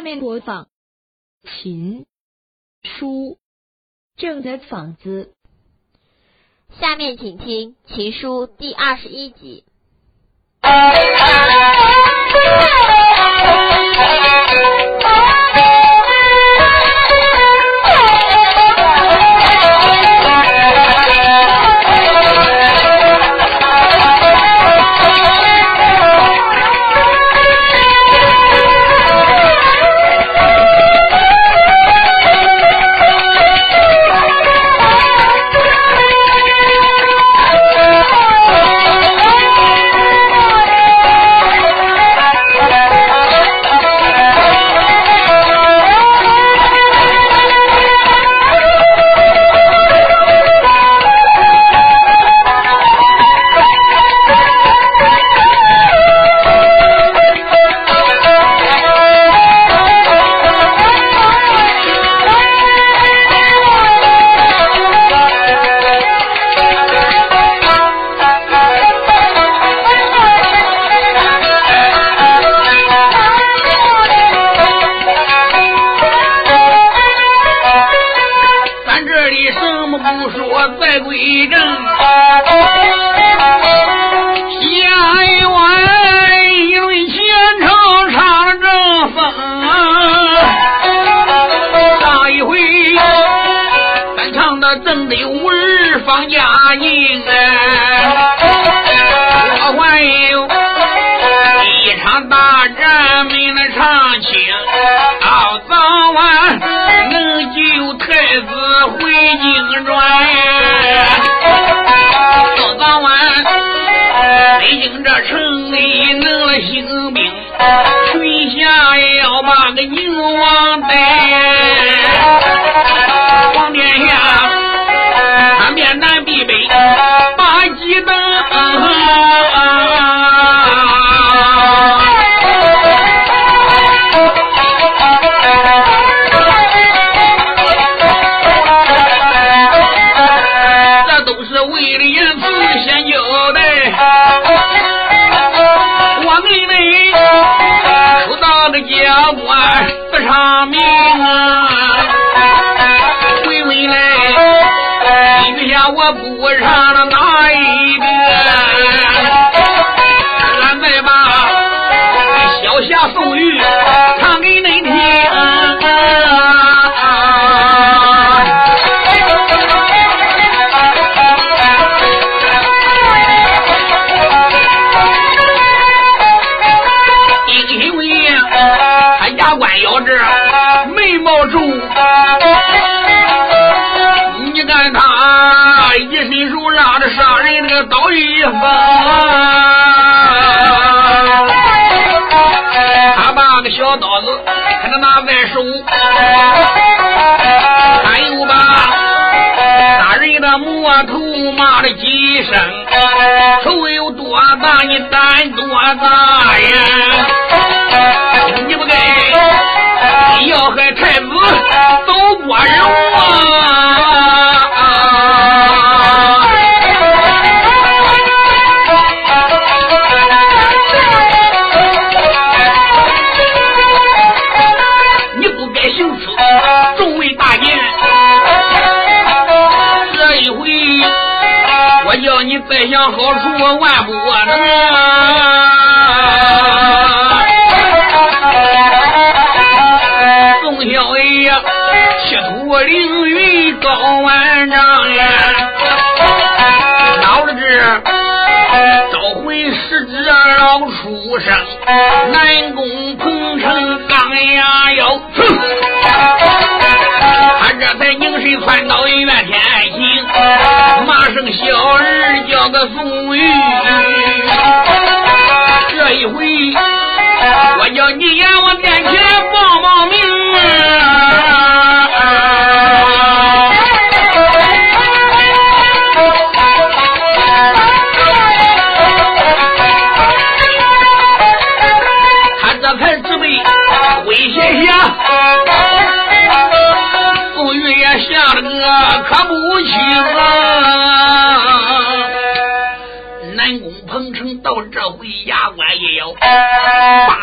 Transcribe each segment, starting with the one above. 下面播放琴、书正的嗓子。下面请听《琴书》第21集。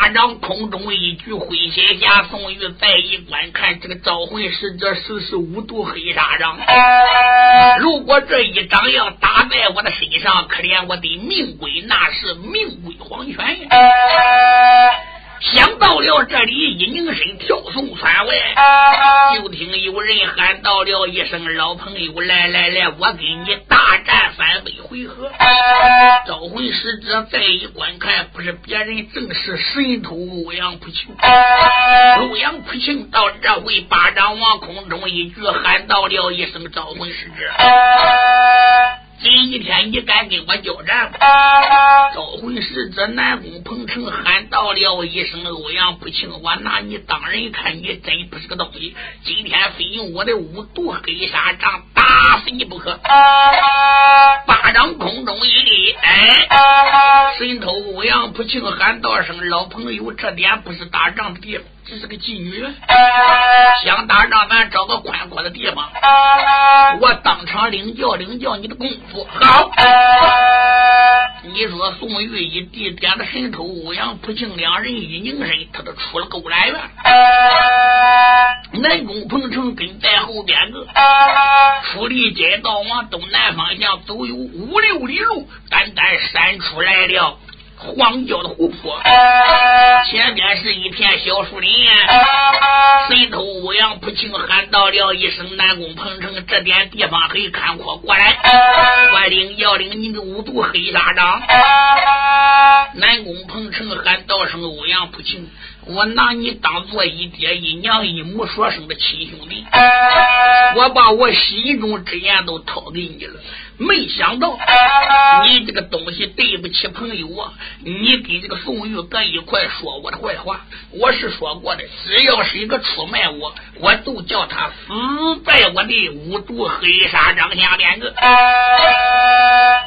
团长空中一举诙谐家，宋玉再一观看这个招魂师，这时是5度黑沙掌。如果这一掌要打在我的身上，可怜我的命归，那是命归黄泉呀！想到了这里，一拧身跳送船外，就听有人喊到了一声：“老朋友，来来来，我给你大战3回合！”招魂使者再一观看，不是别人，正是神头欧阳普庆。欧阳普庆到这回巴掌往空中一举，喊到了一声：“招魂使者！”今一天你敢给我交战？招魂使者南宫彭城喊到了一声：“欧阳不清，我拿你当人看，你真不是个东西！今天非用我的5度黑沙掌打死你不可！”巴掌空中一立，哎，伸头欧阳不清喊道声：“老朋友，这点不是打仗的地方，这是个妓女。想打仗，咱找个宽阔的地方，我当场领教领教你的功夫。”好，你说宋玉一地点的神头，欧阳普庆两人一拧身，他都出了勾栏院。南宫彭城跟在后边子，出力街道往东南方向走有5-6里路，单单闪出来了荒郊的湖泊，前边是一片小树林。随头欧阳普庆喊到了一声：“南宫彭城，这点地方很坎坷，过来，我领你的5度黑沙掌。”南宫彭城喊道声：“欧阳普庆，我拿你当做一爹一娘一母所生的亲兄弟，我把我心中之言都掏给你了，没想到你这个东西对不起朋友啊！你给这个宋玉哥一块说我的坏话，我是说过的，只要是一个出卖我，我就叫他死在我的5度黑沙掌下面个。”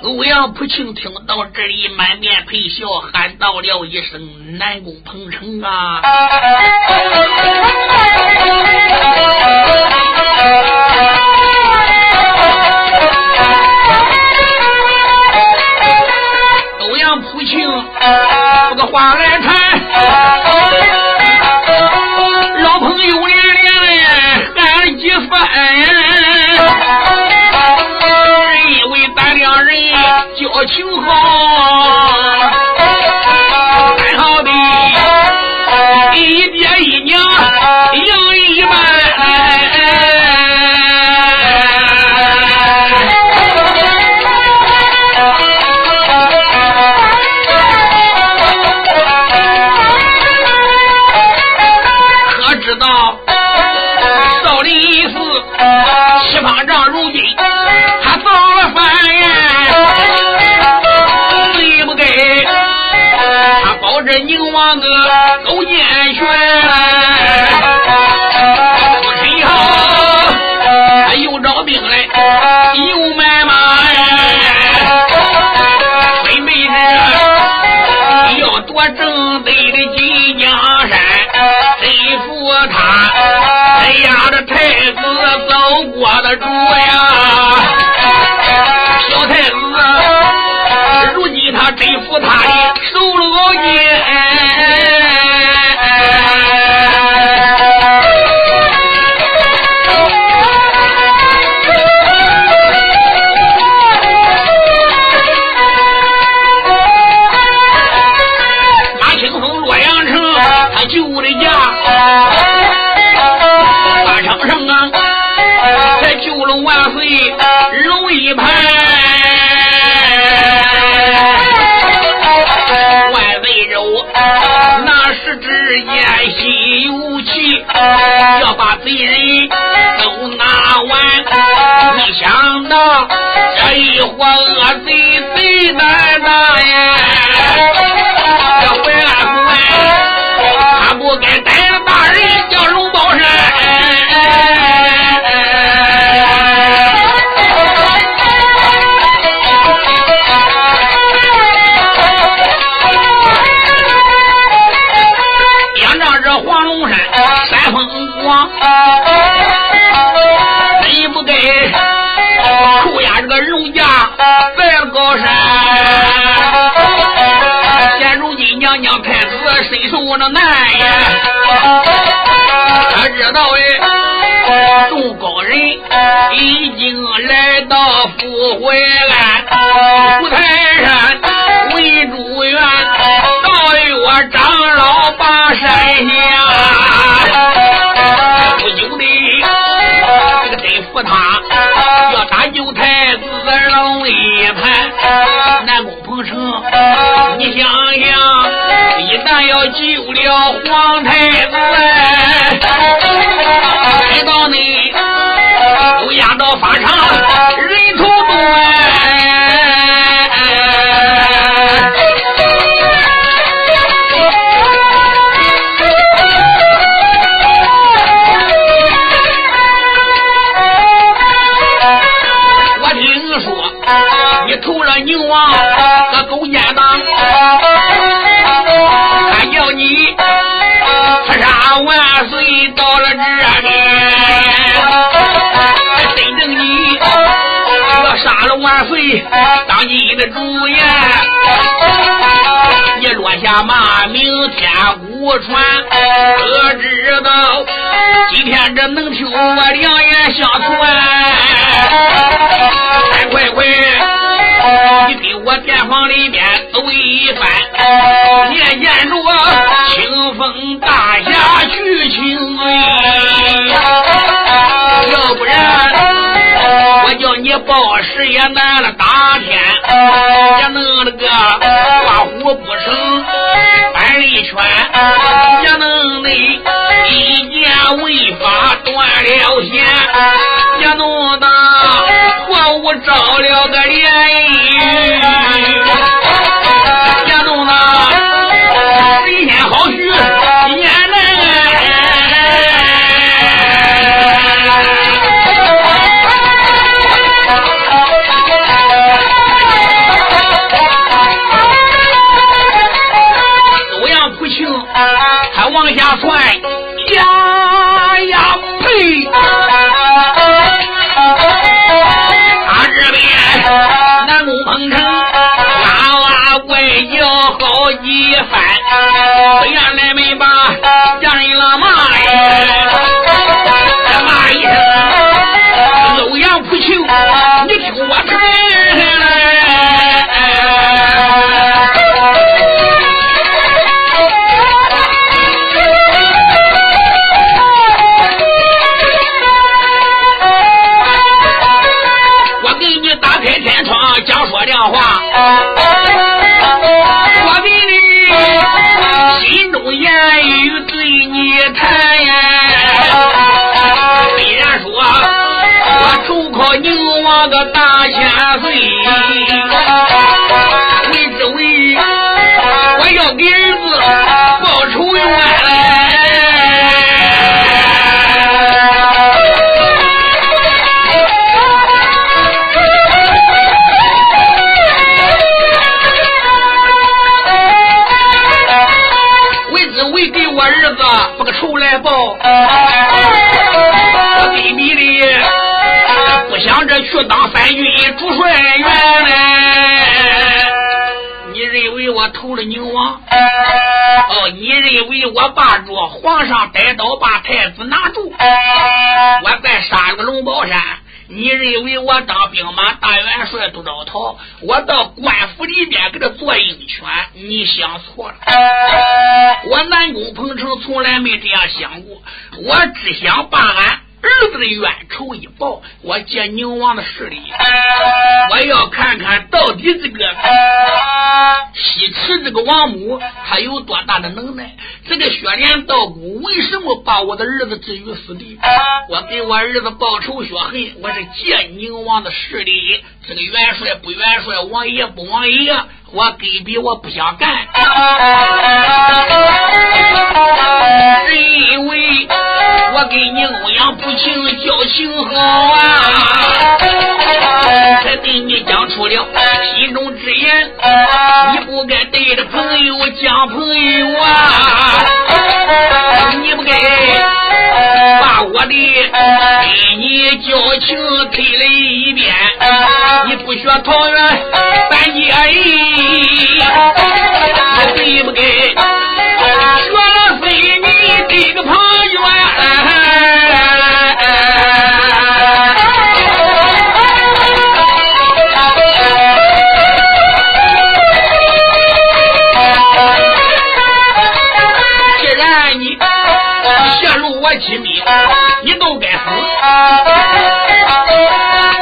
欧阳普庆听到这里，满面陪笑，喊到了一声：“南宫彭城啊！”欧阳普庆这个话来谈，老朋友连喊几番，因为咱两人交情好，一爹一娘硬一半，可知道少林寺十八丈如今他造了反呀，罪不给他保着宁王哥勾践主呀，小太子，如今他征服他的手罗叶，马清风洛阳城他救的家。龙一派外围柔，那是只言西游记，要把贼人都拿完，没想到这一伙恶贼贼难打呀，这回来他不该逮着大人叫龙宝山。谁不给扣押这个龙家在高山，现如今娘娘太子谁受那难呀？他知道哎，众高人已经来到富怀安五台山为主院，到底我长老把山下不久的这个得服他，要打救太子老一盘南宫彭城。你想想，一旦要救了皇太子，来到你都押到法场，人头断。我听说你偷了牛王和狗家当，他要你刺杀万岁，到了这里谁证你要杀了万岁当你的主爷，你落下骂名天古传，可知道今天这能听我两眼相传，快快快你给我店房里面走一番，夜见着清风大侠去清罪，要不然我叫你报时也难了打天，也弄了个刮胡不生摆了一圈，也弄得一剑未法断了线，也弄得我误着了个脸，家中呢谁先好去也难，都样不清还往下窜呀呀呸！他这边南宫彭城哇哇怪叫好几番，虽然来没把家人了骂呀，骂一声楼阳不求你听我这话，我比你心中言语对你谈呀。虽然说我出口牛王个大千岁，为之为我要给儿子报仇冤来。出来报，我卑鄙的不想着去当三军主帅员嘞！你认为我偷了牛王？哦，你认为我把住皇上逮到把太子拿住？我再杀个龙宝山？你认为我当兵马大元帅都找逃，我到官府里面给他做鹰犬？你想错了，我南宫彭城从来没这样想过，我只想把俺儿子的冤仇一报，我借牛王的势力，我要看看到底这个西池这个王母她有多大的能耐，这个血连道骨为什么把我的儿子置于死地？我给我儿子报仇雪恨，我是借牛王的势力，这个元帅不元帅，王爷不王爷，我卑鄙我不想干，因为我给你欧阳不清交情好啊，才对你讲出了心中之言，你不该对着朋友讲朋友啊，你不该把我的给你交情推了一遍，你不学桃园三姐，你对不对？我几米，你都该死！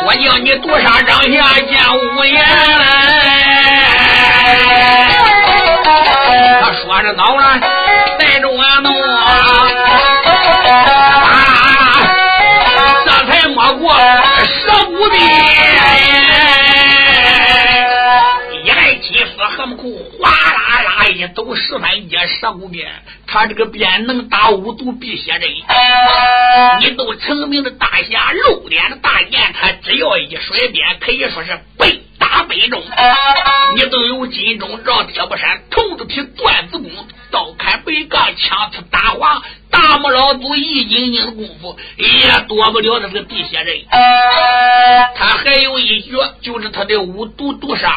我叫你杜上帐下见五爷来。他说着走了，带着我弄啊，这才摸过15米。一来几次和苦哗啦啦也都10番节15遍，他这个鞭能打5毒辟邪针。你都成名的大侠，露脸的大雁，他只要一甩鞭，可以说是背打背中。你都有金钟绕铁布衫，头子劈断子弓，刀砍北杠，枪刺大黄，大木老祖一斤斤的功夫也躲不了这个辟邪针。他还有一绝，就是他的5毒毒杀，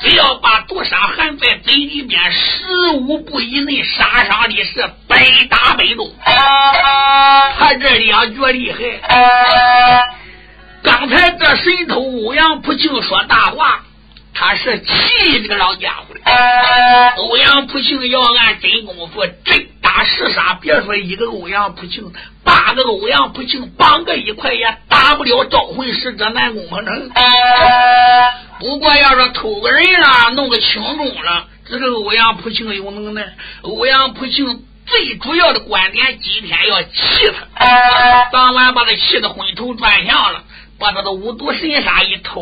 只要把毒杀含在嘴里边，15步以内杀伤力是百打百中。他这两脚厉害。刚才这神头欧阳普庆说大话，他是气这个老家伙的。欧阳普庆要按真功夫真打实杀，别说一个欧阳普庆，8个欧阳普庆绑个一块也打不了招魂使者南宫鹏程。不过要是偷个人了，弄个轻重了，这个欧阳普庆有能耐。欧阳普庆最主要的观点，今天要气他，当晚把他气得昏头转向了，把他的5毒神杀一偷。